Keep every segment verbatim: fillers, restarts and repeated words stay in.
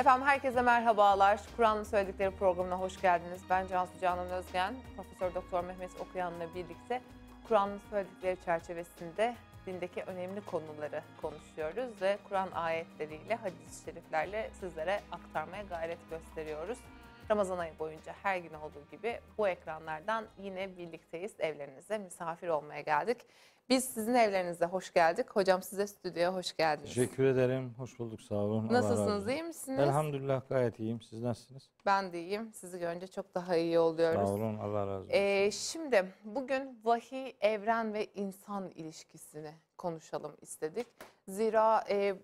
Efendim herkese merhabalar. Kur'an'ın söyledikleri programına hoş geldiniz. Ben Cansu Canan Özgen, Profesör Doktor Mehmet Okuyan'la birlikte Kur'an'ın söyledikleri çerçevesinde dindeki önemli konuları konuşuyoruz ve Kur'an ayetleriyle, hadis-i şeriflerle sizlere aktarmaya gayret gösteriyoruz. Ramazan ayı boyunca her gün olduğu gibi bu ekranlardan yine birlikteyiz. Evlerinize misafir olmaya geldik. Biz sizin evlerinize hoş geldik. Hocam size stüdyoya hoş geldiniz. Teşekkür ederim. Hoş bulduk. Sağ olun. Nasılsınız? İyi misiniz? Elhamdülillah gayet iyiyim. Siz nasılsınız? Ben de iyiyim. Sizi görünce çok daha iyi oluyoruz. Sağ olun. Allah razı olsun. Ee, şimdi bugün vahiy, evren ve insan ilişkisini konuşalım istedik. Zira e,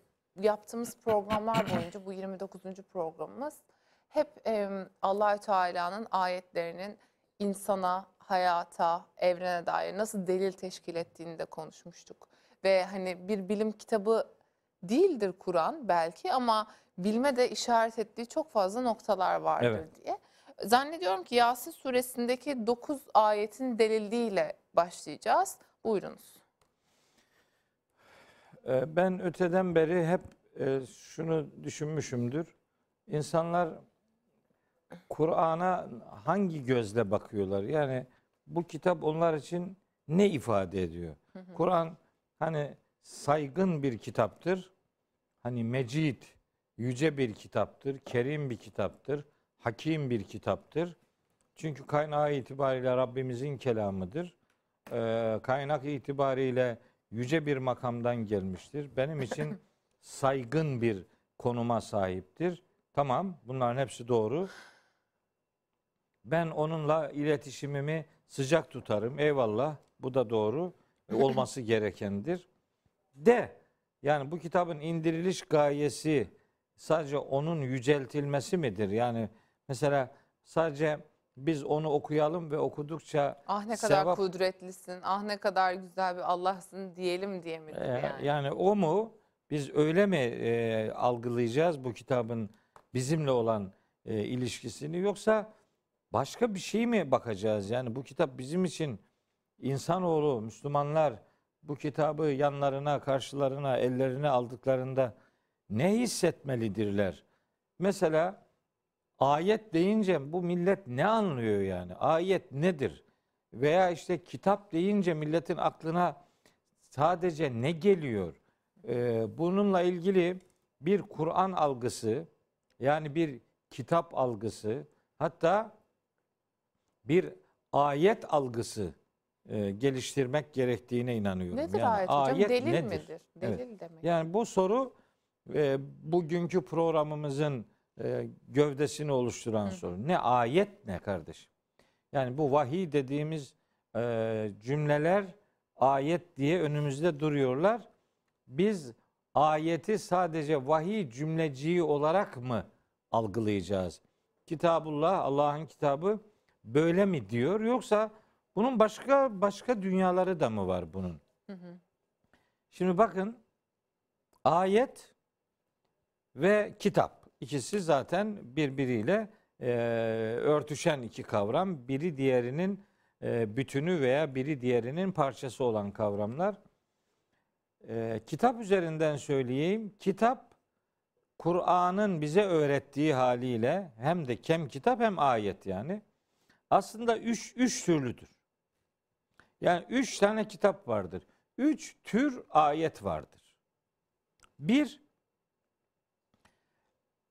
yaptığımız programlar boyunca bu yirmi dokuzuncu programımız hep e, Allah-u Teala'nın ayetlerinin insana, hayata, evrene dair nasıl delil teşkil ettiğini de konuşmuştuk. Ve hani bir bilim kitabı değildir Kur'an belki ama bilme de işaret ettiği çok fazla noktalar vardır, evet, diye. Zannediyorum ki Yasin suresindeki dokuz ayetin deliliyle başlayacağız. Buyurunuz. Ben öteden beri hep şunu düşünmüşümdür. İnsanlar Kur'an'a hangi gözle bakıyorlar? Yani bu kitap onlar için ne ifade ediyor? Kur'an hani saygın bir kitaptır. Hani mecid, yüce bir kitaptır. Kerim bir kitaptır. Hakim bir kitaptır. Çünkü kaynağı itibariyle Rabbimizin kelamıdır. Ee, kaynak itibariyle yüce bir makamdan gelmiştir. Benim için saygın bir konuma sahiptir. Tamam, bunların hepsi doğru. Ben onunla iletişimimi sıcak tutarım. Eyvallah, bu da doğru. Olması gerekendir. De, yani bu kitabın indiriliş gayesi sadece onun yüceltilmesi midir? Yani mesela sadece biz onu okuyalım ve okudukça ah ne kadar sevap, kudretlisin, ah ne kadar güzel bir Allah'sın diyelim diye midir? Yani, yani o mu? Biz öyle mi e, algılayacağız bu kitabın bizimle olan e, ilişkisini, yoksa başka bir şey mi bakacağız? Yani bu kitap bizim için, insanoğlu, Müslümanlar bu kitabı yanlarına, karşılarına, ellerine aldıklarında ne hissetmelidirler? Mesela ayet deyince bu millet ne anlıyor yani? Ayet nedir? Veya işte kitap deyince milletin aklına sadece ne geliyor? Ee, bununla ilgili bir Kur'an algısı, yani bir kitap algısı, hatta bir ayet algısı e, geliştirmek gerektiğine inanıyorum. Nedir yani ayet hocam? Ayet delil nedir? Midir? Delil, evet, demek. Yani bu soru e, bugünkü programımızın e, gövdesini oluşturan, hı, soru. Ne ayet ne kardeşim? Yani bu vahiy dediğimiz e, cümleler ayet diye önümüzde duruyorlar. Biz ayeti sadece vahiy cümleciği olarak mı algılayacağız? Kitabullah, Allah'ın kitabı böyle mi diyor? Yoksa bunun başka başka dünyaları da mı var bunun? Hı hı. Şimdi bakın, ayet ve kitap ikisi zaten birbiriyle e, örtüşen iki kavram. Biri diğerinin e, bütünü veya biri diğerinin parçası olan kavramlar. E, kitap üzerinden söyleyeyim. Kitap, Kur'an'ın bize öğrettiği haliyle hem de kem kitap hem ayet yani. Aslında üç, üç türlüdür. Yani üç tane kitap vardır. Üç tür ayet vardır. Bir,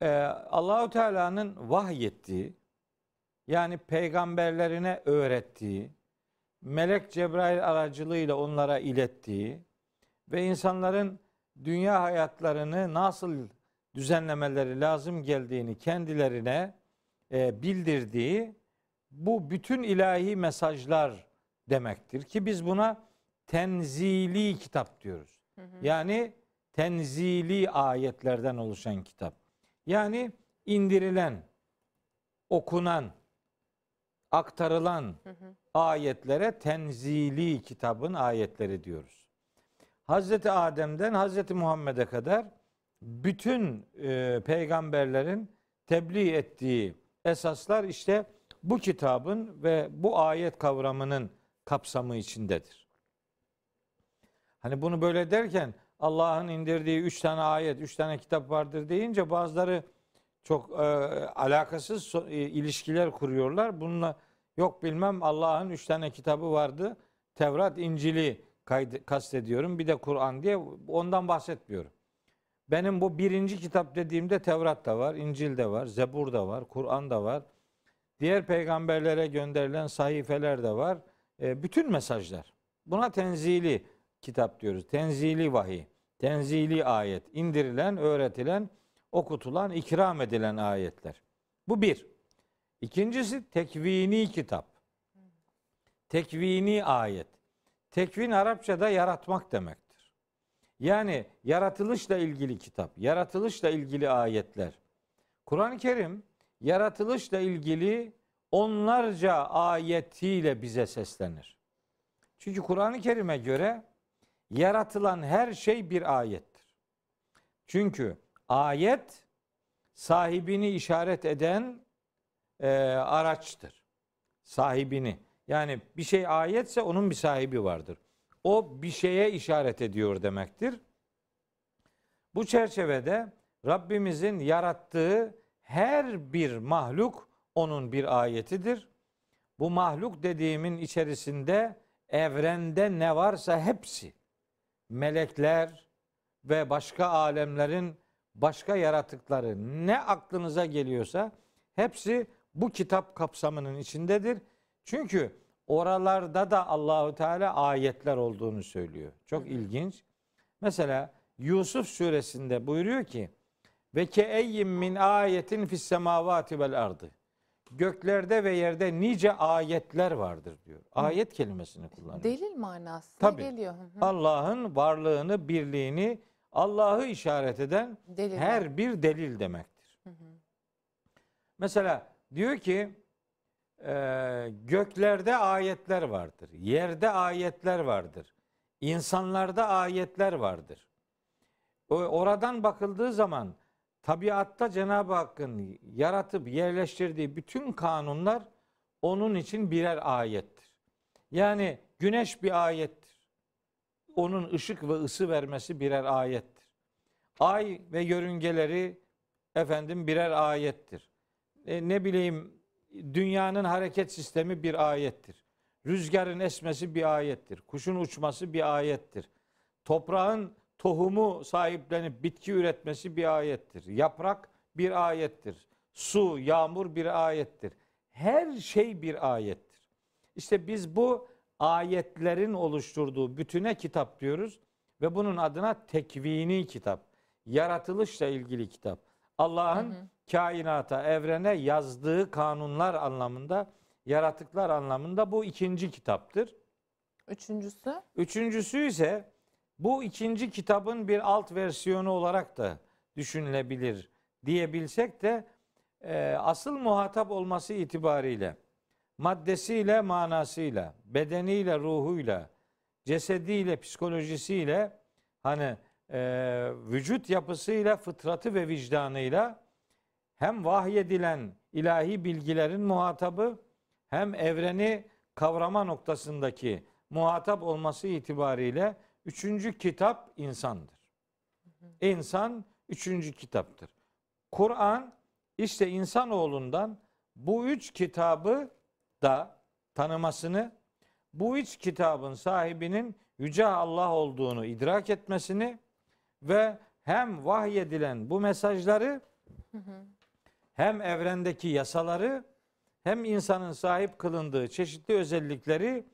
e, Allah-u Teala'nın vahyettiği, yani peygamberlerine öğrettiği, Melek Cebrail aracılığıyla onlara ilettiği ve insanların dünya hayatlarını nasıl düzenlemeleri lazım geldiğini kendilerine e, bildirdiği, bu bütün ilahi mesajlar demektir ki biz buna tenzili kitap diyoruz. Hı hı. Yani tenzili ayetlerden oluşan kitap. Yani indirilen, okunan, aktarılan, hı hı, ayetlere tenzili kitabın ayetleri diyoruz. Hazreti Adem'den Hazreti Muhammed'e kadar bütün e, peygamberlerin tebliğ ettiği esaslar işte bu kitabın ve bu ayet kavramının kapsamı içindedir. Hani bunu böyle derken Allah'ın indirdiği üç tane ayet, üç tane kitap vardır deyince bazıları çok e, alakasız so- e, ilişkiler kuruyorlar. Bununla yok bilmem Allah'ın üç tane kitabı vardı. Tevrat, İncil'i kaydı, kastediyorum. Bir de Kur'an diye ondan bahsetmiyorum. Benim bu birinci kitap dediğimde Tevrat da var, İncil de var, Zebur da var, Kur'an da var. Diğer peygamberlere gönderilen sahifeler de var. E, bütün mesajlar. Buna tenzili kitap diyoruz. Tenzili vahiy, tenzili ayet. İndirilen, öğretilen, okutulan, ikram edilen ayetler. Bu bir. İkincisi tekvini kitap. Tekvini ayet. Tekvin Arapçada yaratmak demektir. Yani yaratılışla ilgili kitap, yaratılışla ilgili ayetler. Kur'an-ı Kerim yaratılışla ilgili onlarca ayetiyle bize seslenir. Çünkü Kur'an-ı Kerim'e göre yaratılan her şey bir ayettir. Çünkü ayet sahibini işaret eden e, araçtır. Sahibini. Yani bir şey ayetse onun bir sahibi vardır. O bir şeye işaret ediyor demektir. Bu çerçevede Rabbimizin yarattığı her bir mahluk onun bir ayetidir. Bu mahluk dediğimin içerisinde evrende ne varsa hepsi, melekler ve başka alemlerin başka yaratıkları, ne aklınıza geliyorsa hepsi bu kitap kapsamının içindedir. Çünkü oralarda da Allahu Teala ayetler olduğunu söylüyor. Çok ilginç. Mesela Yusuf suresinde buyuruyor ki: "Ve ke eyyim min ayetin fis semavati vel ardı." Göklerde ve yerde nice ayetler vardır diyor. Ayet kelimesini kullanıyor. Delil manası tabii geliyor. Allah'ın varlığını, birliğini, Allah'ı işaret eden delil, her bir delil demektir. Hı hı. Mesela diyor ki e, göklerde ayetler vardır. Yerde ayetler vardır. İnsanlarda ayetler vardır. O, oradan bakıldığı zaman tabiatta Cenab-ı Hakk'ın yaratıp yerleştirdiği bütün kanunlar onun için birer ayettir. Yani güneş bir ayettir. Onun ışık ve ısı vermesi birer ayettir. Ay ve yörüngeleri efendim birer ayettir. E, ne bileyim dünyanın hareket sistemi bir ayettir. Rüzgarın esmesi bir ayettir. Kuşun uçması bir ayettir. Toprağın tohumu sahiplenip bitki üretmesi bir ayettir. Yaprak bir ayettir. Su, yağmur bir ayettir. Her şey bir ayettir. İşte biz bu ayetlerin oluşturduğu bütüne kitap diyoruz ve bunun adına tekvini kitap, yaratılışla ilgili kitap. Allah'ın hı hı. kainata, evrene yazdığı kanunlar anlamında, yaratıklar anlamında bu ikinci kitaptır. Üçüncüsü? Üçüncüsü ise bu ikinci kitabın bir alt versiyonu olarak da düşünülebilir diyebilsek de e, asıl muhatap olması itibariyle maddesiyle, manasıyla, bedeniyle, ruhuyla, cesediyle, psikolojisiyle, hani e, vücut yapısıyla, fıtratı ve vicdanıyla hem vahyedilen ilahi bilgilerin muhatabı hem evreni kavrama noktasındaki muhatap olması itibariyle üçüncü kitap insandır. İnsan üçüncü kitaptır. Kur'an işte insanoğlundan bu üç kitabı da tanımasını, bu üç kitabın sahibinin Yüce Allah olduğunu idrak etmesini ve hem vahyedilen bu mesajları, hı hı. hem evrendeki yasaları, hem insanın sahip kılındığı çeşitli özellikleri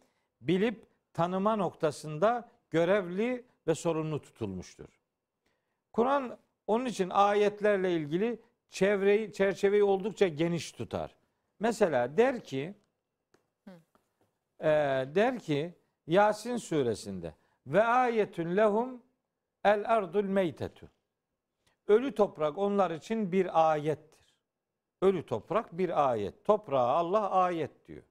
bilip tanıma noktasında görevli ve sorumlu tutulmuştur. Kur'an onun için ayetlerle ilgili çevreyi, çerçeveyi oldukça geniş tutar. Mesela der ki e, der ki Yasin suresinde ve ayetun lehum el ardul meytetu. Ölü toprak onlar için bir ayettir. Ölü toprak bir ayet. Toprağa Allah ayet diyor.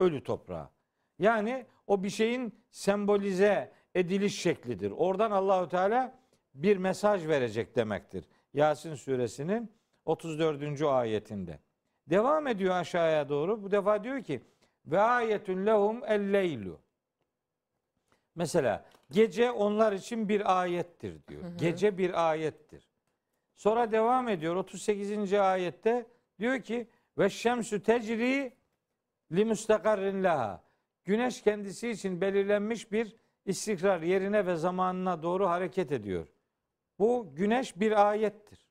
Ölü toprağa. Yani o bir şeyin sembolize ediliş şeklidir. Oradan Allahu Teala bir mesaj verecek demektir. Yasin suresinin otuz dördüncü ayetinde. Devam ediyor aşağıya doğru. Bu defa diyor ki ve ayetun lehum el-leylu. Mesela gece onlar için bir ayettir diyor. Hı hı. Gece bir ayettir. Sonra devam ediyor otuz sekizinci ayette. Diyor ki ve şemsü tecri li müstakarrin laha. Güneş kendisi için belirlenmiş bir istikrar yerine ve zamanına doğru hareket ediyor. Bu güneş bir ayettir.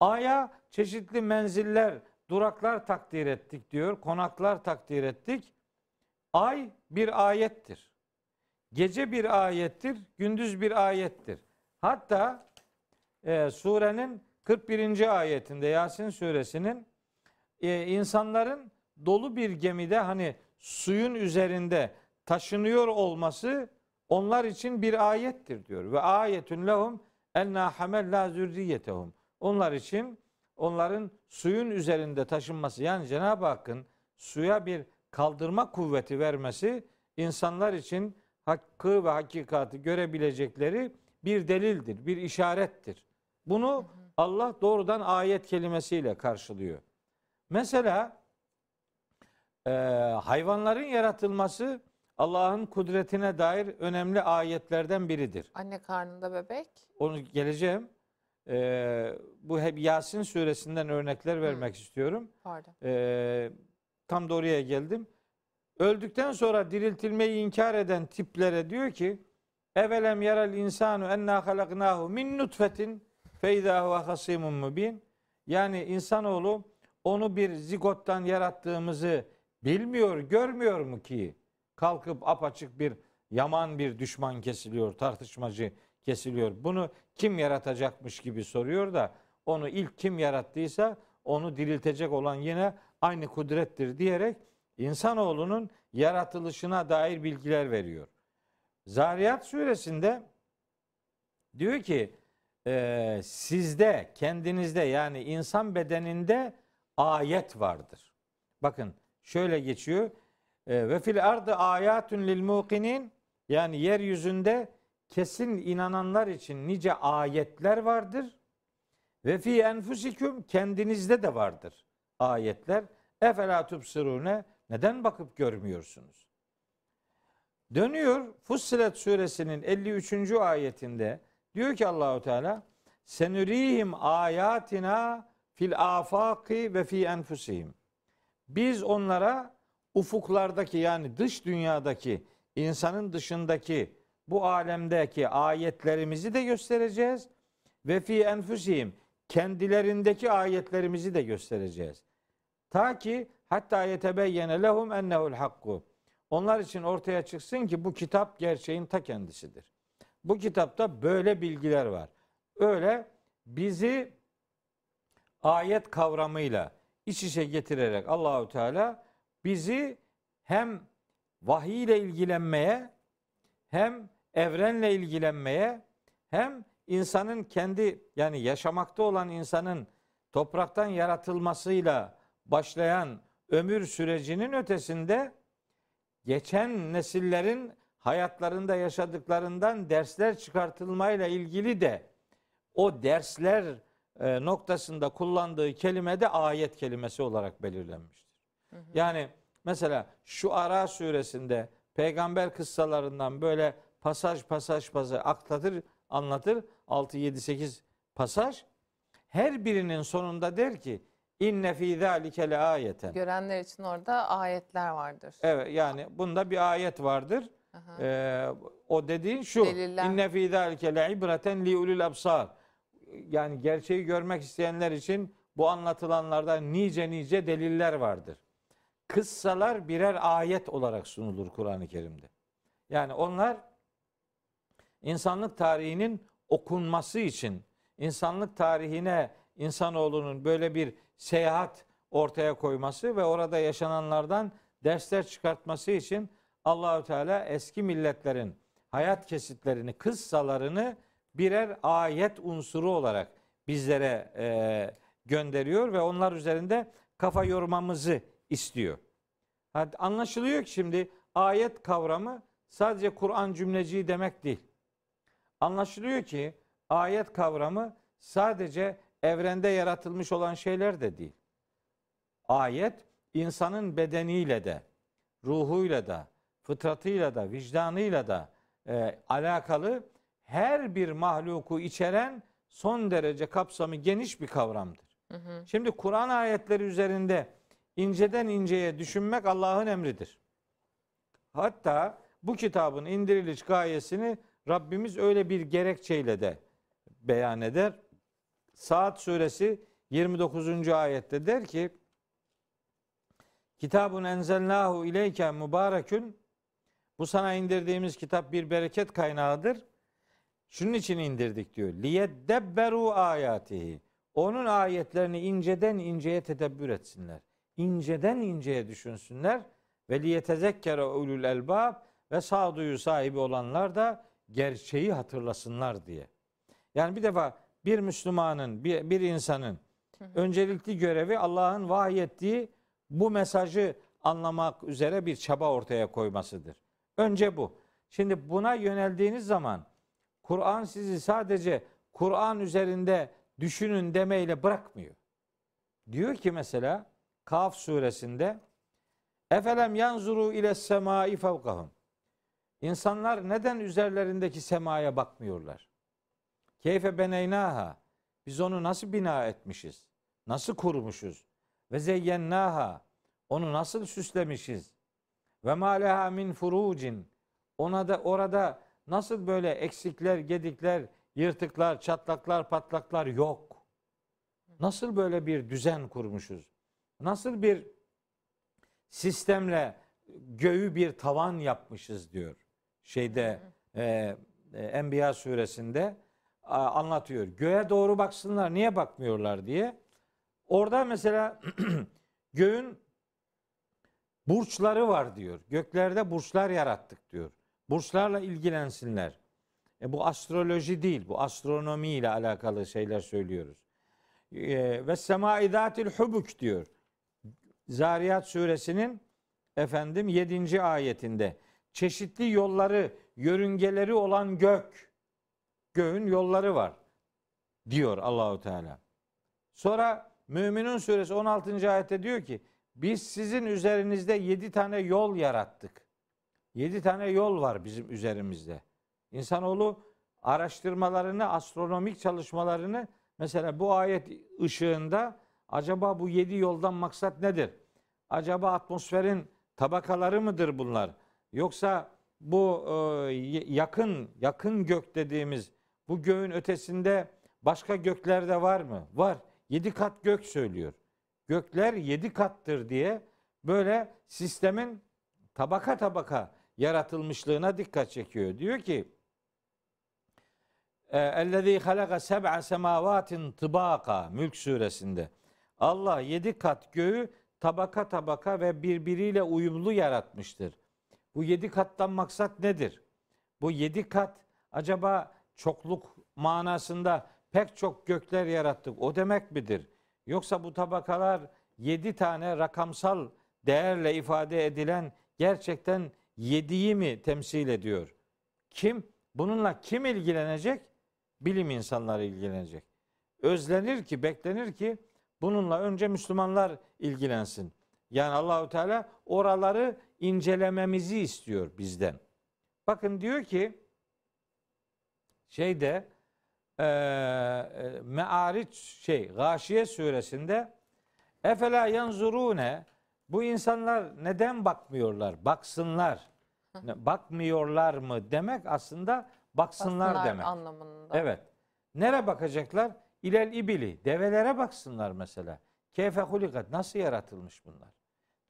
Aya çeşitli menziller, duraklar takdir ettik diyor. Konaklar takdir ettik. Ay bir ayettir. Gece bir ayettir. Gündüz bir ayettir. Hatta e, surenin kırk birinci ayetinde, Yasin suresinin e, insanların dolu bir gemide hani suyun üzerinde taşınıyor olması onlar için bir ayettir diyor. Ve ayetun lehum enna hamella zürriyetehum. Onlar için onların suyun üzerinde taşınması, yani Cenab-ı Hakk'ın suya bir kaldırma kuvveti vermesi insanlar için hakkı ve hakikati görebilecekleri bir delildir, bir işarettir. Bunu Allah doğrudan ayet kelimesiyle karşılıyor. Mesela e, hayvanların yaratılması Allah'ın kudretine dair önemli ayetlerden biridir. Anne karnında bebek. Onu geleceğim. Ee, bu hep Yasin suresinden örnekler vermek Hı. istiyorum. Pardon. Ee, tam da oraya geldim. Öldükten sonra diriltilmeyi inkar eden tiplere diyor ki: "Evelem yaral insanu enna halaknahu min nutfetin feydahu hasimun mubin." Yani insanoğlu onu bir zigottan yarattığımızı bilmiyor, görmüyor mu ki kalkıp apaçık bir yaman bir düşman kesiliyor, tartışmacı kesiliyor. Bunu kim yaratacakmış gibi soruyor da onu ilk kim yarattıysa onu diriltecek olan yine aynı kudrettir diyerek insanoğlunun yaratılışına dair bilgiler veriyor. Zariyat suresinde diyor ki e, sizde, kendinizde, yani insan bedeninde ayet vardır. Bakın şöyle geçiyor. Ve fil ardı ayatun lil muqinin, yani yeryüzünde kesin inananlar için nice ayetler vardır. Ve fi enfusikum, kendinizde de vardır ayetler. Efela tubsirune, neden bakıp görmüyorsunuz? Dönüyor Fussilet suresinin elli üçüncü ayetinde diyor ki Allahu Teala senurihim ayatina fil afaki ve fi enfusihim. Biz onlara ufuklardaki, yani dış dünyadaki, insanın dışındaki bu alemdeki ayetlerimizi de göstereceğiz. Ve fi enfusihim, kendilerindeki ayetlerimizi de göstereceğiz. Ta ki hatta yetebeyyene lehum ennehu'l hakku. Onlar için ortaya çıksın ki bu kitap gerçeğin ta kendisidir. Bu kitapta böyle bilgiler var. Öyle bizi ayet kavramıyla iç içe getirerek Allahu Teala bizi hem vahiy ile ilgilenmeye, hem evrenle ilgilenmeye, hem insanın kendi, yani yaşamakta olan insanın topraktan yaratılmasıyla başlayan ömür sürecinin ötesinde geçen nesillerin hayatlarında yaşadıklarından dersler çıkartılmayla ilgili de o dersler noktasında kullandığı kelime de ayet kelimesi olarak belirlenmiştir. Yani mesela şu Ara suresinde peygamber kıssalarından böyle pasaj pasaj pasaj aklatır, anlatır. altı, yedi, sekiz pasaj. Her birinin sonunda der ki inne fî zâlike le âyeten. Görenler için orada ayetler vardır. Evet, yani bunda bir ayet vardır. Ee, o dediğin şu. İnne fî zâlike le ibreten li ulul absar. Yani gerçeği görmek isteyenler için bu anlatılanlarda nice nice deliller vardır. Kıssalar birer ayet olarak sunulur Kur'an-ı Kerim'de. Yani onlar insanlık tarihinin okunması için, insanlık tarihine insanoğlunun böyle bir seyahat ortaya koyması ve orada yaşananlardan dersler çıkartması için Allahu Teala eski milletlerin hayat kesitlerini, kıssalarını birer ayet unsuru olarak bizlere e, gönderiyor ve onlar üzerinde kafa yormamızı istiyor. Hadi anlaşılıyor ki şimdi ayet kavramı sadece Kur'an cümleciği demek değil. Anlaşılıyor ki ayet kavramı sadece evrende yaratılmış olan şeyler de değil. Ayet insanın bedeniyle de, ruhuyla da, fıtratıyla da, vicdanıyla da e, alakalı her bir mahluku içeren son derece kapsamı geniş bir kavramdır. Hı hı. Şimdi Kur'an ayetleri üzerinde inceden inceye düşünmek Allah'ın emridir. Hatta bu kitabın indiriliş gayesini Rabbimiz öyle bir gerekçeyle de beyan eder. Sa'd suresi yirmi dokuzuncu ayette der ki: Kitabun enzelnahu ileyke mübarekün. Bu sana indirdiğimiz kitap bir bereket kaynağıdır. Şunun için indirdik diyor. Liyeddebberu ayatihi. Onun ayetlerini inceden inceye tedebbür etsinler. İnceden inceye düşünsünler. Ve liyetezekkere ulul elbab. Ve sağduyu sahibi olanlar da gerçeği hatırlasınlar diye. Yani bir defa bir Müslümanın, bir, bir insanın öncelikli görevi Allah'ın vahyettiği bu mesajı anlamak üzere bir çaba ortaya koymasıdır. Önce bu. Şimdi buna yöneldiğiniz zaman Kur'an sizi sadece Kur'an üzerinde düşünün demeyle bırakmıyor. Diyor ki mesela Kaf suresinde Efelem yanzuru ile semai fevkahum. İnsanlar neden üzerlerindeki semaya bakmıyorlar? Keyfe beneynaha. Biz onu nasıl bina etmişiz? Nasıl kurmuşuz? Ve zeyyennaha. Onu nasıl süslemişiz? Ve ma leha min furucin. Ona da orada nasıl böyle eksikler, gedikler, yırtıklar, çatlaklar, patlaklar yok. Nasıl böyle bir düzen kurmuşuz? Nasıl bir sistemle göğü bir tavan yapmışız diyor. Şeyde e, Enbiya suresinde anlatıyor. Göğe doğru baksınlar, niye bakmıyorlar diye. Orada mesela göğün burçları var diyor. Göklerde burçlar yarattık diyor. Burçlarla ilgilensinler. E bu astroloji değil, bu astronomi ile alakalı şeyler söylüyoruz. Ve semaidatil hubuk diyor. Zariyat suresinin efendim yedinci ayetinde çeşitli yolları, yörüngeleri olan gök, göğün yolları var diyor Allahu Teala. Sonra Müminun suresi on altıncı ayette diyor ki biz sizin üzerinizde yedi tane yol yarattık. Yedi tane yol var bizim üzerimizde. İnsanoğlu araştırmalarını, astronomik çalışmalarını mesela bu ayet ışığında acaba bu yedi yoldan maksat nedir? Acaba atmosferin tabakaları mıdır bunlar? Yoksa bu e, yakın yakın gök dediğimiz bu göğün ötesinde başka gökler de var mı? Var. Yedi kat gök söylüyor. Gökler yedi kattır diye böyle sistemin tabaka tabaka yaratılmışlığına dikkat çekiyor. Diyor ki اَلَّذ۪ي خَلَقَ سَبْعَ سَمَاوَاتٍ طِبَاقًا Mülk suresinde Allah yedi kat göğü tabaka tabaka ve birbiriyle uyumlu yaratmıştır. Bu yedi kattan maksat nedir? Bu yedi kat acaba çokluk manasında pek çok gökler yarattık o demek midir? Yoksa bu tabakalar yedi tane rakamsal değerle ifade edilen gerçekten yediyi mi temsil ediyor? Kim? Bununla kim ilgilenecek? Bilim insanları ilgilenecek. Özlenir ki, beklenir ki bununla önce Müslümanlar ilgilensin. Yani Allahu Teala oraları incelememizi istiyor bizden. Bakın diyor ki şeyde e, Me'aric şey Gâşiye suresinde Efela yanzurune. Bu insanlar neden bakmıyorlar? Baksınlar. Bakmıyorlar mı demek aslında baksınlar, baksınlar demek. Anlamında. Evet. Nereye bakacaklar? İlel ibili. Develere baksınlar mesela. Keyfe hulikat. Nasıl yaratılmış bunlar?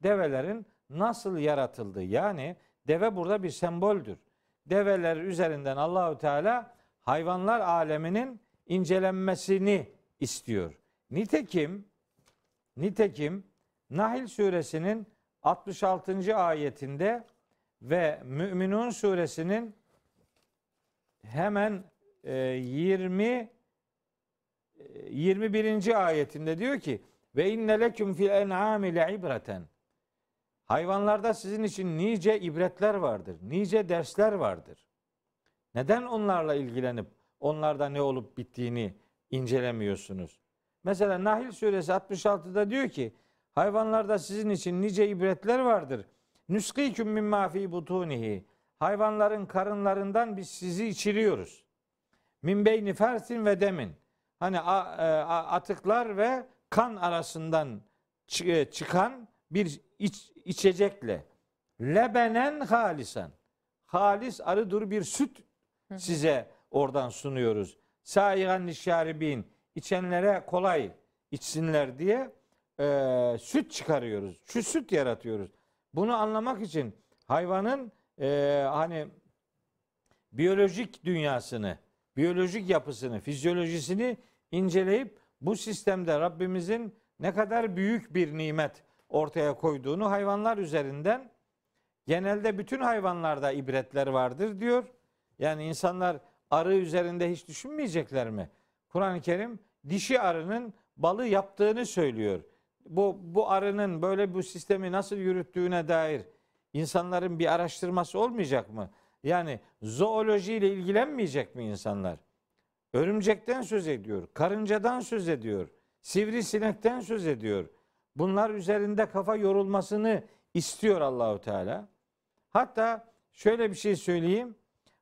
Develerin nasıl yaratıldığı. Yani deve burada bir semboldür. Develer üzerinden Allahu Teala hayvanlar aleminin incelenmesini istiyor. Nitekim nitekim Nahl suresinin altmış altıncı ayetinde ve Müminun suresinin hemen yirmi yirmi birinci ayetinde diyor ki ve inne leküm fil en'ami le ibreten. Hayvanlarda sizin için nice ibretler vardır. Nice dersler vardır. Neden onlarla ilgilenip onlarda ne olup bittiğini incelemiyorsunuz? Mesela Nahl suresi altmış altıda diyor ki hayvanlarda sizin için nice ibretler vardır. Nuskiküm mimma fi butunihi. Hayvanların karınlarından biz sizi içiriyoruz. Min beyni fersin ve demin. hani atıklar ve kan arasından çıkan bir iç, içecekle lebenen halisen, halis arı dur bir süt size oradan sunuyoruz. Saigan nişaribin, içenlere kolay içsinler diye e, süt çıkarıyoruz. Şu süt yaratıyoruz. Bunu anlamak için hayvanın e, hani biyolojik dünyasını, biyolojik yapısını, fizyolojisini inceleyip bu sistemde Rabbimizin ne kadar büyük bir nimet ortaya koyduğunu hayvanlar üzerinden, genelde bütün hayvanlarda ibretler vardır diyor. Yani insanlar arı üzerinde hiç düşünmeyecekler mi? Kur'an-ı Kerim dişi arının balı yaptığını söylüyor. Bu, bu arının böyle bu sistemi nasıl yürüttüğüne dair insanların bir araştırması olmayacak mı? Yani zoolojiyle ilgilenmeyecek mi insanlar? Örümcekten söz ediyor, karıncadan söz ediyor, sivrisinekten söz ediyor. Bunlar üzerinde kafa yorulmasını istiyor Allahu Teala. Hatta şöyle bir şey söyleyeyim.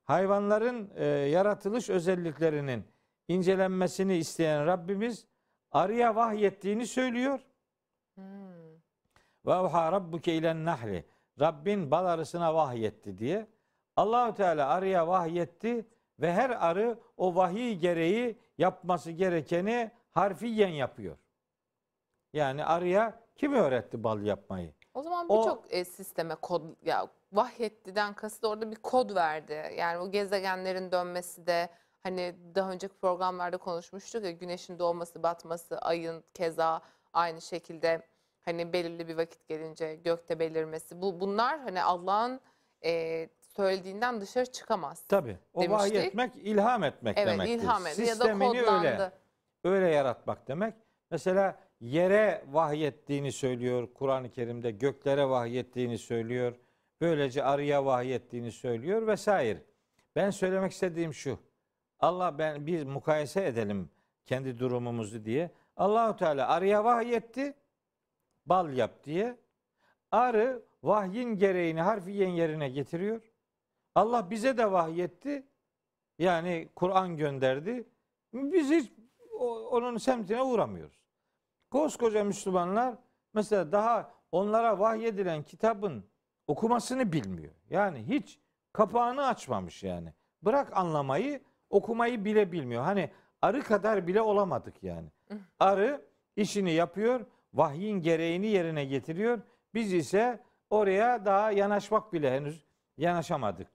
Hayvanların e, yaratılış özelliklerinin incelenmesini isteyen Rabbimiz arıya vahyettiğini söylüyor. Ve vahâ rabbuke ilen nahli. Rabbin bal arısına vahyetti diye. Allahu Teala arıya vahyetti ve her arı o vahiy gereği yapması gerekeni harfiyen yapıyor. Yani arıya kim öğretti bal yapmayı? O zaman birçok e, sisteme kod, ya vahyettiden kasıt orada bir kod verdi. Yani o gezegenlerin dönmesi de, hani daha önceki programlarda konuşmuştuk ya, güneşin doğması, batması, ayın keza aynı şekilde hani belirli bir vakit gelince gökte belirmesi. Bu bunlar hani Allah'ın e, söylediğinden dışarı çıkamaz. Tabii. O vahyetmek, ilham etmek evet, demektir. Evet, ilham etmek ya da kodlandı. Öyle, öyle yaratmak demek. Mesela yere vahyettiğini söylüyor Kur'an-ı Kerim'de, göklere vahyettiğini söylüyor, böylece arıya vahyettiğini söylüyor vesaire. Ben söylemek istediğim şu, Allah ben bir mukayese edelim kendi durumumuzu diye. Allahu Teala arıya vahyetti, bal yap diye. Arı vahyin gereğini harfiyen yerine getiriyor. Allah bize de vahyetti, yani Kur'an gönderdi. Biz hiç onun semtine uğramıyoruz. Koskoca Müslümanlar mesela daha onlara vahyedilen kitabın okumasını bilmiyor. Yani hiç kapağını açmamış yani. Bırak anlamayı, okumayı bile bilmiyor. Hani arı kadar bile olamadık yani. Arı işini yapıyor, vahyin gereğini yerine getiriyor. Biz ise oraya daha yanaşmak bile henüz yanaşamadık.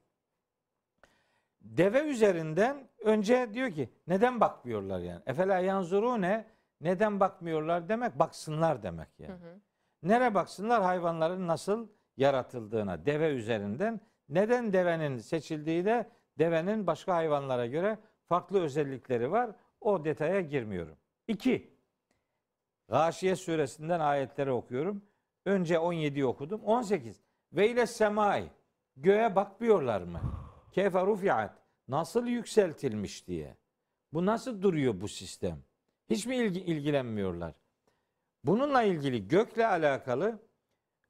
Deve üzerinden önce diyor ki neden bakmıyorlar yani? Efela yanzurune. Neden bakmıyorlar demek, baksınlar demek yani. Hı hı. Nereye baksınlar? Hayvanların nasıl yaratıldığına, deve üzerinden. Neden devenin seçildiği de, devenin başka hayvanlara göre farklı özellikleri var. O detaya girmiyorum. İki, Gâşiye suresinden ayetleri okuyorum. Önce on yediyi okudum. on sekiz. Ve ile semai, göğe bakmıyorlar mı? Keyfe rufiat, nasıl yükseltilmiş diye. Bu nasıl duruyor bu sistem? Hiç mi ilgi, ilgilenmiyorlar? Bununla ilgili gökle alakalı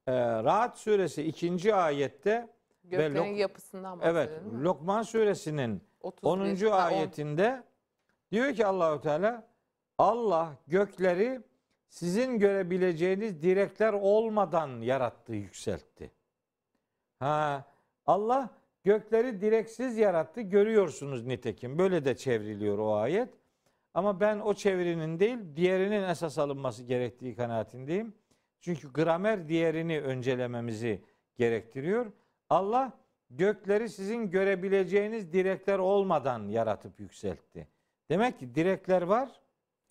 e, Ra'd suresi ikinci ayette göklerin ve Lok, yapısından bahsediyor. Evet. Lokman suresinin otuz beş, onuncu ayetinde on. Diyor ki Allahu Teala, Allah gökleri sizin görebileceğiniz direkler olmadan yarattı, yükseltti. Ha, Allah gökleri direksiz yarattı, görüyorsunuz nitekim. Böyle de çevriliyor o ayet. Ama ben o çevirinin değil, diğerinin esas alınması gerektiği kanaatindeyim. Çünkü gramer diğerini öncelememizi gerektiriyor. Allah gökleri sizin görebileceğiniz direkler olmadan yaratıp yükseltti. Demek ki direkler var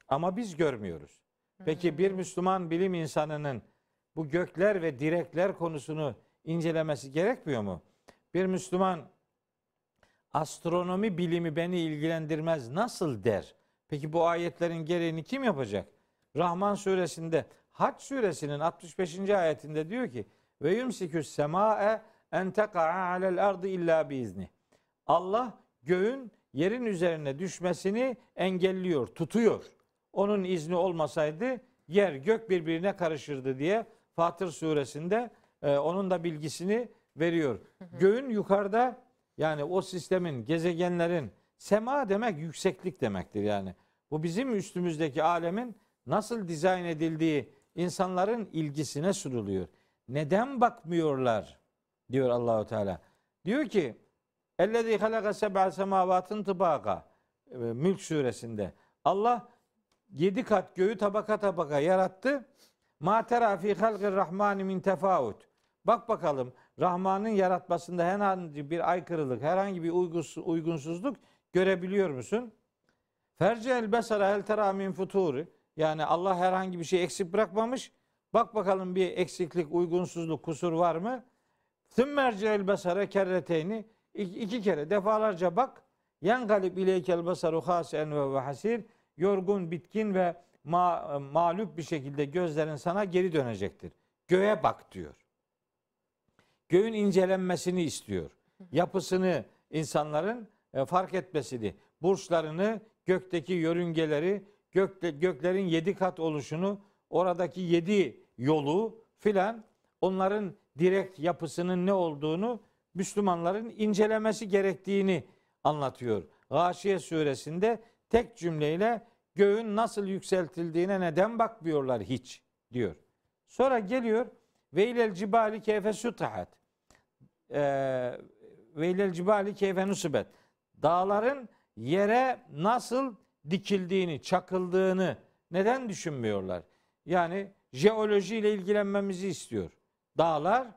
ama biz görmüyoruz. Peki bir Müslüman bilim insanının bu gökler ve direkler konusunu incelemesi gerekmiyor mu? Bir Müslüman astronomi bilimi beni ilgilendirmez nasıl der? Peki bu ayetlerin gereğini kim yapacak? Rahman suresinde, Hac suresinin altmış beşinci ayetinde diyor ki ve yumsikü's semâe en tekâ'a alel ardı illâ biizni. Allah göğün yerin üzerine düşmesini engelliyor, tutuyor. Onun izni olmasaydı yer gök birbirine karışırdı diye Fatır suresinde e, onun da bilgisini veriyor. Göğün yukarıda, yani o sistemin, gezegenlerin, sema demek yükseklik demektir yani. Bu bizim üstümüzdeki alemin nasıl dizayn edildiği insanların ilgisine sunuluyor. Neden bakmıyorlar diyor Allahu Teala. Diyor ki: "Ellezî halaka seb'a semâvâtin tıbâka." Mülk suresinde Allah yedi kat göğü tabaka tabaka yarattı. "Mâ terâ fî halqir rahmâni min tefâut." Bak bakalım Rahman'ın yaratmasında herhangi bir aykırılık, herhangi bir uygunsuzluk görebiliyor musun? Ferce el besara el terâ min futûri. Yani Allah herhangi bir şey eksik bırakmamış. Bak bakalım bir eksiklik, uygunsuzluk, kusur var mı? Tümmerce el besara kerreteyni. İki kere defalarca bak. Yan galib ileykel besaru hasen ve hasir. Yorgun, bitkin ve ma mağlup bir şekilde gözlerin sana geri dönecektir. Göğe bak diyor. Göğün incelenmesini istiyor. Yapısını insanların fark etmesini, burçlarını, gökteki yörüngeleri, gökte, göklerin yedi kat oluşunu, oradaki yedi yolu filan, onların direkt yapısının ne olduğunu Müslümanların incelemesi gerektiğini anlatıyor. Gâşiye suresinde tek cümleyle göğün nasıl yükseltildiğine neden bakmıyorlar hiç diyor. Sonra geliyor ve ilel cibali keyfe sutahat. Ve ilel cibali keyfe nusibet. Dağların yere nasıl dikildiğini, çakıldığını neden düşünmüyorlar? Yani jeolojiyle ilgilenmemizi istiyor. Dağlar,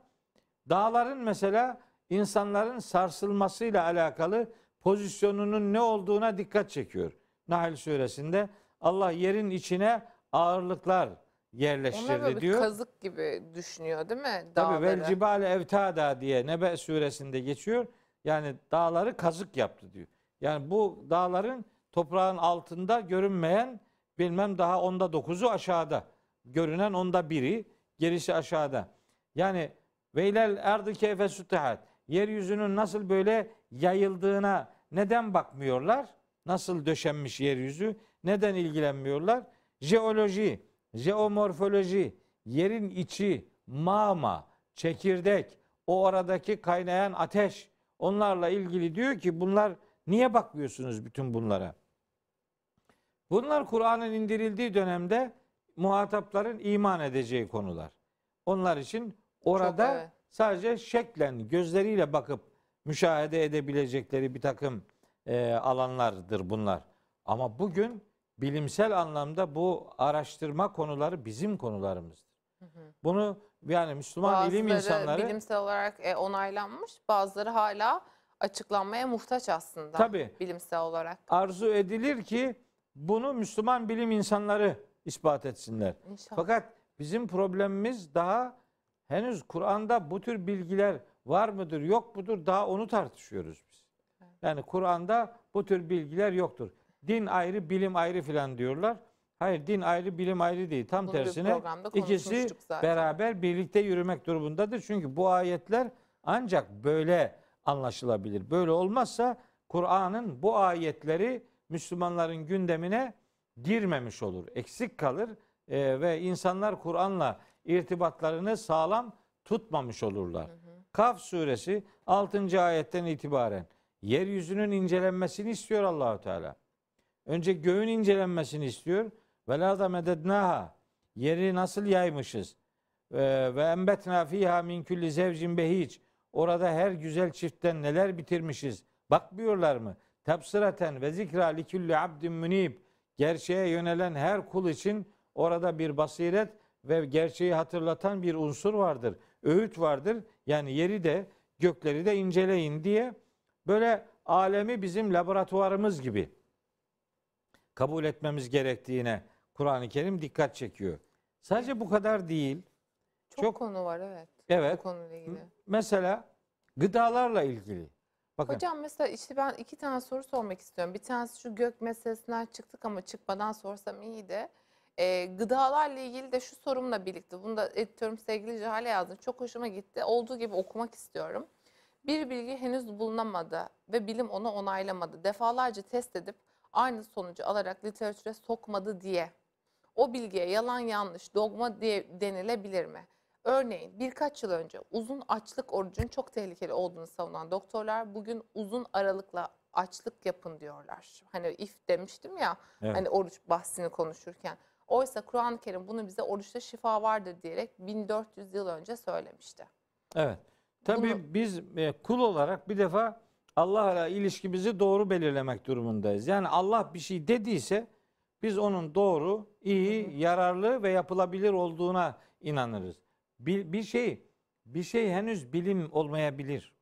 dağların mesela insanların sarsılmasıyla alakalı pozisyonunun ne olduğuna dikkat çekiyor. Nahl suresinde Allah yerin içine ağırlıklar yerleştirdi diyor. Onlar kazık gibi düşünüyor değil mi? Tabii, vel cibale evtada diye Nebe suresinde geçiyor. Yani dağları kazık yaptı diyor. Yani bu dağların toprağın altında görünmeyen, bilmem daha onda dokuzu aşağıda. Görünen onda biri, gerisi aşağıda. Yani veylel erdi keyfe süttehat. Yeryüzünün nasıl böyle yayıldığına neden bakmıyorlar? Nasıl döşenmiş yeryüzü? Neden ilgilenmiyorlar? Jeoloji, jeomorfoloji, yerin içi, mağma, çekirdek, o aradaki kaynayan ateş, onlarla ilgili diyor ki bunlar niye bakmıyorsunuz bütün bunlara? Bunlar Kur'an'ın indirildiği dönemde muhatapların iman edeceği konular. Onlar için orada çok, evet, sadece şeklen, gözleriyle bakıp müşahede edebilecekleri bir takım e, alanlardır bunlar. Ama bugün bilimsel anlamda bu araştırma konuları bizim konularımızdır. Hı hı. Bunu yani Müslüman bazıları, bilim insanları bilimsel olarak e, onaylanmış, bazıları hala açıklanmaya muhtaç aslında. Tabii, bilimsel olarak. Arzu edilir ki bunu Müslüman bilim insanları ispat etsinler. İnşallah. Fakat bizim problemimiz daha henüz Kur'an'da bu tür bilgiler var mıdır, yok mudur, daha onu tartışıyoruz biz. Yani Kur'an'da bu tür bilgiler yoktur. Din ayrı, bilim ayrı filan diyorlar. Hayır, din ayrı, bilim ayrı değil. Tam bunu tersine ikisi beraber birlikte yürümek durumundadır. Çünkü bu ayetler ancak böyle anlaşılabilir. Böyle olmazsa Kur'an'ın bu ayetleri Müslümanların gündemine girmemiş olur. Eksik kalır e, ve insanlar Kur'an'la irtibatlarını sağlam tutmamış olurlar. Hı hı. Kaf suresi altıncı ayetten itibaren yeryüzünün incelenmesini istiyor Allahu Teala. Önce göğün incelenmesini istiyor. Velâ da medednâha. Yeri nasıl yaymışız? Ve embetnâ fîhâ min külli zevcin behîc. Orada her güzel çiftten neler bitirmişiz? Bakmıyorlar mı? Tebsireten ve zikrâ likülli abdin münîb. Gerçeğe yönelen her kul için orada bir basiret ve gerçeği hatırlatan bir unsur vardır. Öğüt vardır. Yani yeri de gökleri de inceleyin diye böyle alemi bizim laboratuvarımız gibi kabul etmemiz gerektiğine Kur'an-ı Kerim dikkat çekiyor. Sadece bu kadar değil. Çok, çok konu var, evet. Evet. Bu konuyla ilgili. Mesela gıdalarla ilgili. Bakın. Hocam mesela işte ben iki tane soru sormak istiyorum. Bir tanesi şu gök meselesinden çıktık ama çıkmadan sorsam iyiydi. E, gıdalarla ilgili de şu sorumla birlikte, bunu da editörüm sevgili Cihal'e yazdım. Çok hoşuma gitti. Olduğu gibi okumak istiyorum. Bir bilgi henüz bulunamadı ve bilim onu onaylamadı. Defalarca test edip aynı sonucu alarak literatüre sokmadı diye o bilgiye yalan yanlış dogma diye denilebilir mi? Örneğin birkaç yıl önce uzun açlık orucun çok tehlikeli olduğunu savunan doktorlar bugün uzun aralıkla açlık yapın diyorlar. Hani if demiştim ya, evet, hani oruç bahsini konuşurken. Oysa Kur'an-ı Kerim bunu bize oruçta şifa vardır diyerek bin dört yüz yıl önce söylemişti. Evet. Tabii bunu... biz kul olarak bir defa Allah'la ilişkimizi doğru belirlemek durumundayız. Yani Allah bir şey dediyse biz onun doğru, iyi, hı hı, yararlı ve yapılabilir olduğuna inanırız. Bir, bir şey, bir şey henüz bilim olmayabilir.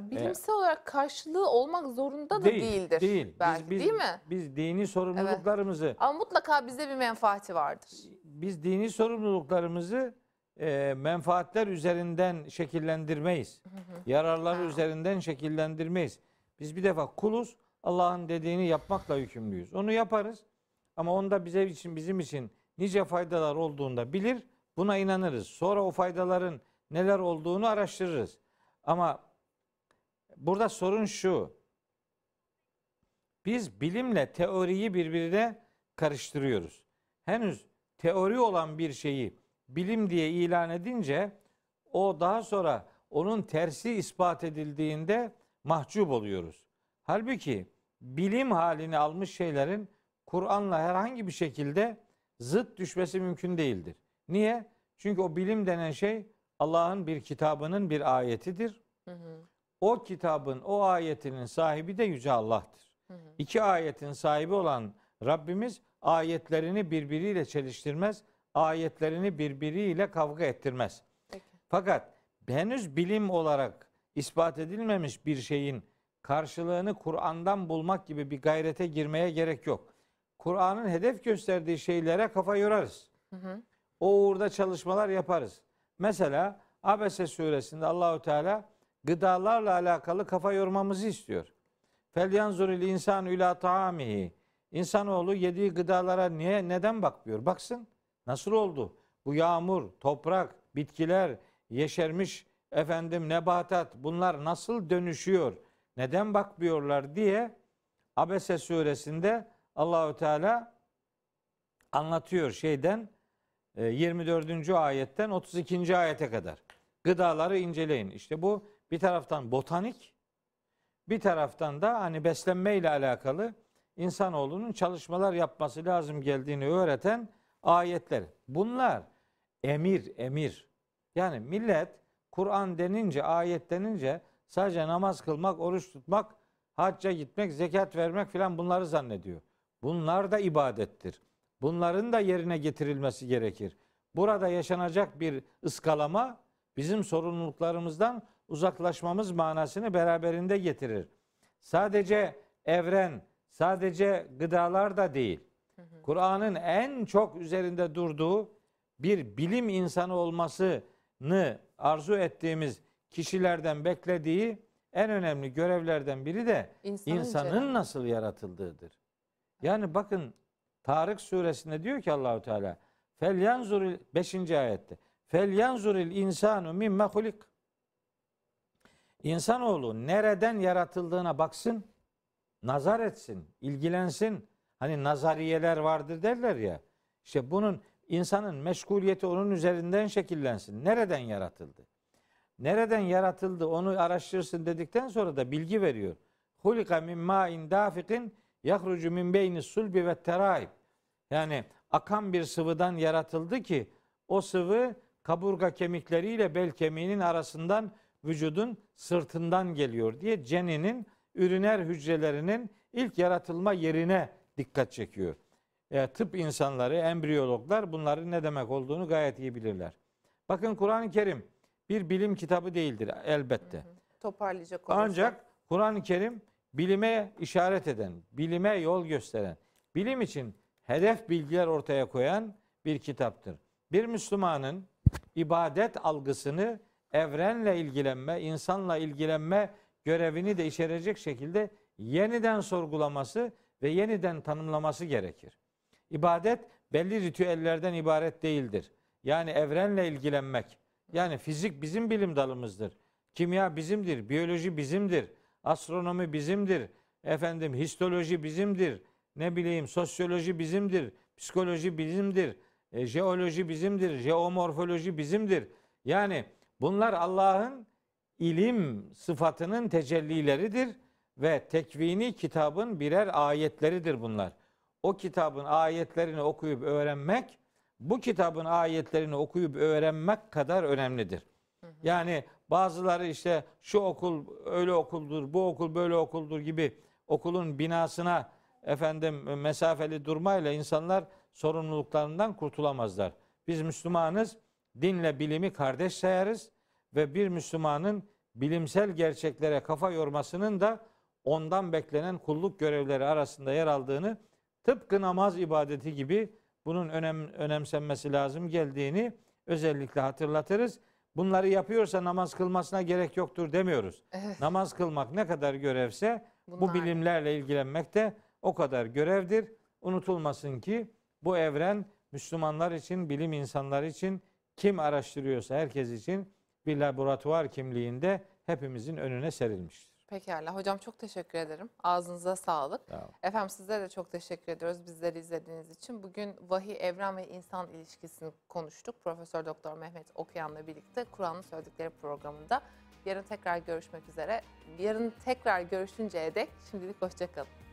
Bilimsel ee, olarak karşılığı olmak zorunda da değil, değildir. Değil. Belki, biz, biz, değil mi? Biz dini sorumluluklarımızı... Evet. Ama mutlaka bize bir menfaati vardır. Biz dini sorumluluklarımızı e, menfaatler üzerinden şekillendirmeyiz. Hı hı. Yararlar ha. üzerinden şekillendirmeyiz. Biz bir defa kuluz, Allah'ın dediğini yapmakla yükümlüyüz. Onu yaparız ama onda bize için, bizim için nice faydalar olduğunda bilir, buna inanırız. Sonra o faydaların neler olduğunu araştırırız. Ama burada sorun şu: biz bilimle teoriyi birbirine karıştırıyoruz. Henüz teori olan bir şeyi bilim diye ilan edince o daha sonra onun tersi ispat edildiğinde mahcup oluyoruz. Halbuki bilim halini almış şeylerin Kur'an'la herhangi bir şekilde zıt düşmesi mümkün değildir. Niye? Çünkü o bilim denen şey Allah'ın bir kitabının bir ayetidir. Hı hı. O kitabın, o ayetinin sahibi de Yüce Allah'tır. Hı hı. İki ayetin sahibi olan Rabbimiz ayetlerini birbiriyle çeliştirmez, ayetlerini birbiriyle kavga ettirmez. Peki. Fakat henüz bilim olarak ispat edilmemiş bir şeyin karşılığını Kur'an'dan bulmak gibi bir gayrete girmeye gerek yok. Kur'an'ın hedef gösterdiği şeylere kafa yorarız. Hı hı. O uğurda çalışmalar yaparız. Mesela Abese suresinde Allahu Teala gıdalarla alakalı kafa yormamızı istiyor. Felyanzuril insanu ila taamihi. İnsanoğlu yediği gıdalara niye, neden bakmıyor? Baksın. Nasıl oldu? Bu yağmur, toprak, bitkiler, yeşermiş efendim nebatat, bunlar nasıl dönüşüyor? Neden bakmıyorlar diye Abese suresinde Allahu Teala anlatıyor şeyden yirmi dördüncü ayetten otuz ikinci ayete kadar. Gıdaları inceleyin. İşte bu bir taraftan botanik, bir taraftan da hani beslenme ile alakalı insanoğlunun çalışmalar yapması lazım geldiğini öğreten ayetler. Bunlar emir, emir. Yani millet Kur'an denince, ayet denince sadece namaz kılmak, oruç tutmak, hacca gitmek, zekat vermek filan bunları zannediyor. Bunlar da ibadettir. Bunların da yerine getirilmesi gerekir. Burada yaşanacak bir ıskalama bizim sorumluluklarımızdan uzaklaşmamız manasını beraberinde getirir. Sadece evren, sadece gıdalar da değil. Kur'an'ın en çok üzerinde durduğu bir bilim insanı olmasını arzu ettiğimiz kişilerden beklediği en önemli görevlerden biri de İnsan insanın önce. nasıl yaratıldığıdır. Yani bakın Tarık suresinde diyor ki Allahu Teala Felyanzuril beşinci ayette Felyanzuril insanu mimme hulik. İnsanoğlu nereden yaratıldığına baksın, nazar etsin, ilgilensin. Hani nazariyeler vardır derler ya. İşte bunun, insanın meşguliyeti onun üzerinden şekillensin. Nereden yaratıldı? Nereden yaratıldı onu araştırsın dedikten sonra da bilgi veriyor. Hulika min ma'in dafikin yahrucu min beyni sulbi ve teraib. Yani akan bir sıvıdan yaratıldı ki o sıvı kaburga kemikleriyle bel kemiğinin arasından vücudun sırtından geliyor diye ceninin, üriner hücrelerinin ilk yaratılma yerine dikkat çekiyor. E, tıp insanları, embriyologlar bunların ne demek olduğunu gayet iyi bilirler. Bakın Kur'an-ı Kerim bir bilim kitabı değildir elbette. Hı hı. Toparlayacak olursa. Ancak Kur'an-ı Kerim bilime işaret eden, bilime yol gösteren, bilim için hedef bilgiler ortaya koyan bir kitaptır. Bir Müslümanın ibadet algısını evrenle ilgilenme, insanla ilgilenme görevini de içerecek şekilde yeniden sorgulaması ve yeniden tanımlaması gerekir. İbadet belli ritüellerden ibaret değildir. Yani evrenle ilgilenmek, yani fizik bizim bilim dalımızdır. Kimya bizimdir, biyoloji bizimdir, astronomi bizimdir, efendim histoloji bizimdir, ne bileyim sosyoloji bizimdir, psikoloji bizimdir, e, jeoloji bizimdir, jeomorfoloji bizimdir. Yani bunlar Allah'ın ilim sıfatının tecellileridir ve tekvini kitabın birer ayetleridir bunlar. O kitabın ayetlerini okuyup öğrenmek, bu kitabın ayetlerini okuyup öğrenmek kadar önemlidir. Hı hı. Yani bazıları işte şu okul öyle okuldur, bu okul böyle okuldur gibi okulun binasına efendim mesafeli durmayla insanlar sorumluluklarından kurtulamazlar. Biz Müslümanız, dinle bilimi kardeş sayarız ve bir Müslümanın bilimsel gerçeklere kafa yormasının da ondan beklenen kulluk görevleri arasında yer aldığını, tıpkı namaz ibadeti gibi bunun önem, önemsenmesi lazım geldiğini özellikle hatırlatırız. Bunları yapıyorsa namaz kılmasına gerek yoktur demiyoruz. Evet. Namaz kılmak ne kadar görevse bunlar, bu bilimlerle ilgilenmek de o kadar görevdir. Unutulmasın ki bu evren Müslümanlar için, bilim insanları için, kim araştırıyorsa herkes için bir laboratuvar kimliğinde hepimizin önüne serilmiştir. Pekala hocam, çok teşekkür ederim. Ağzınıza sağlık. Tamam. Efendim sizlere de çok teşekkür ediyoruz bizleri izlediğiniz için. Bugün vahiy, evren ve insan ilişkisini konuştuk. Profesör Doktor Mehmet Okuyan'la birlikte Kur'an'ın söyledikleri programında. Yarın tekrar görüşmek üzere. Yarın tekrar görüşünceye dek şimdilik hoşça kalın.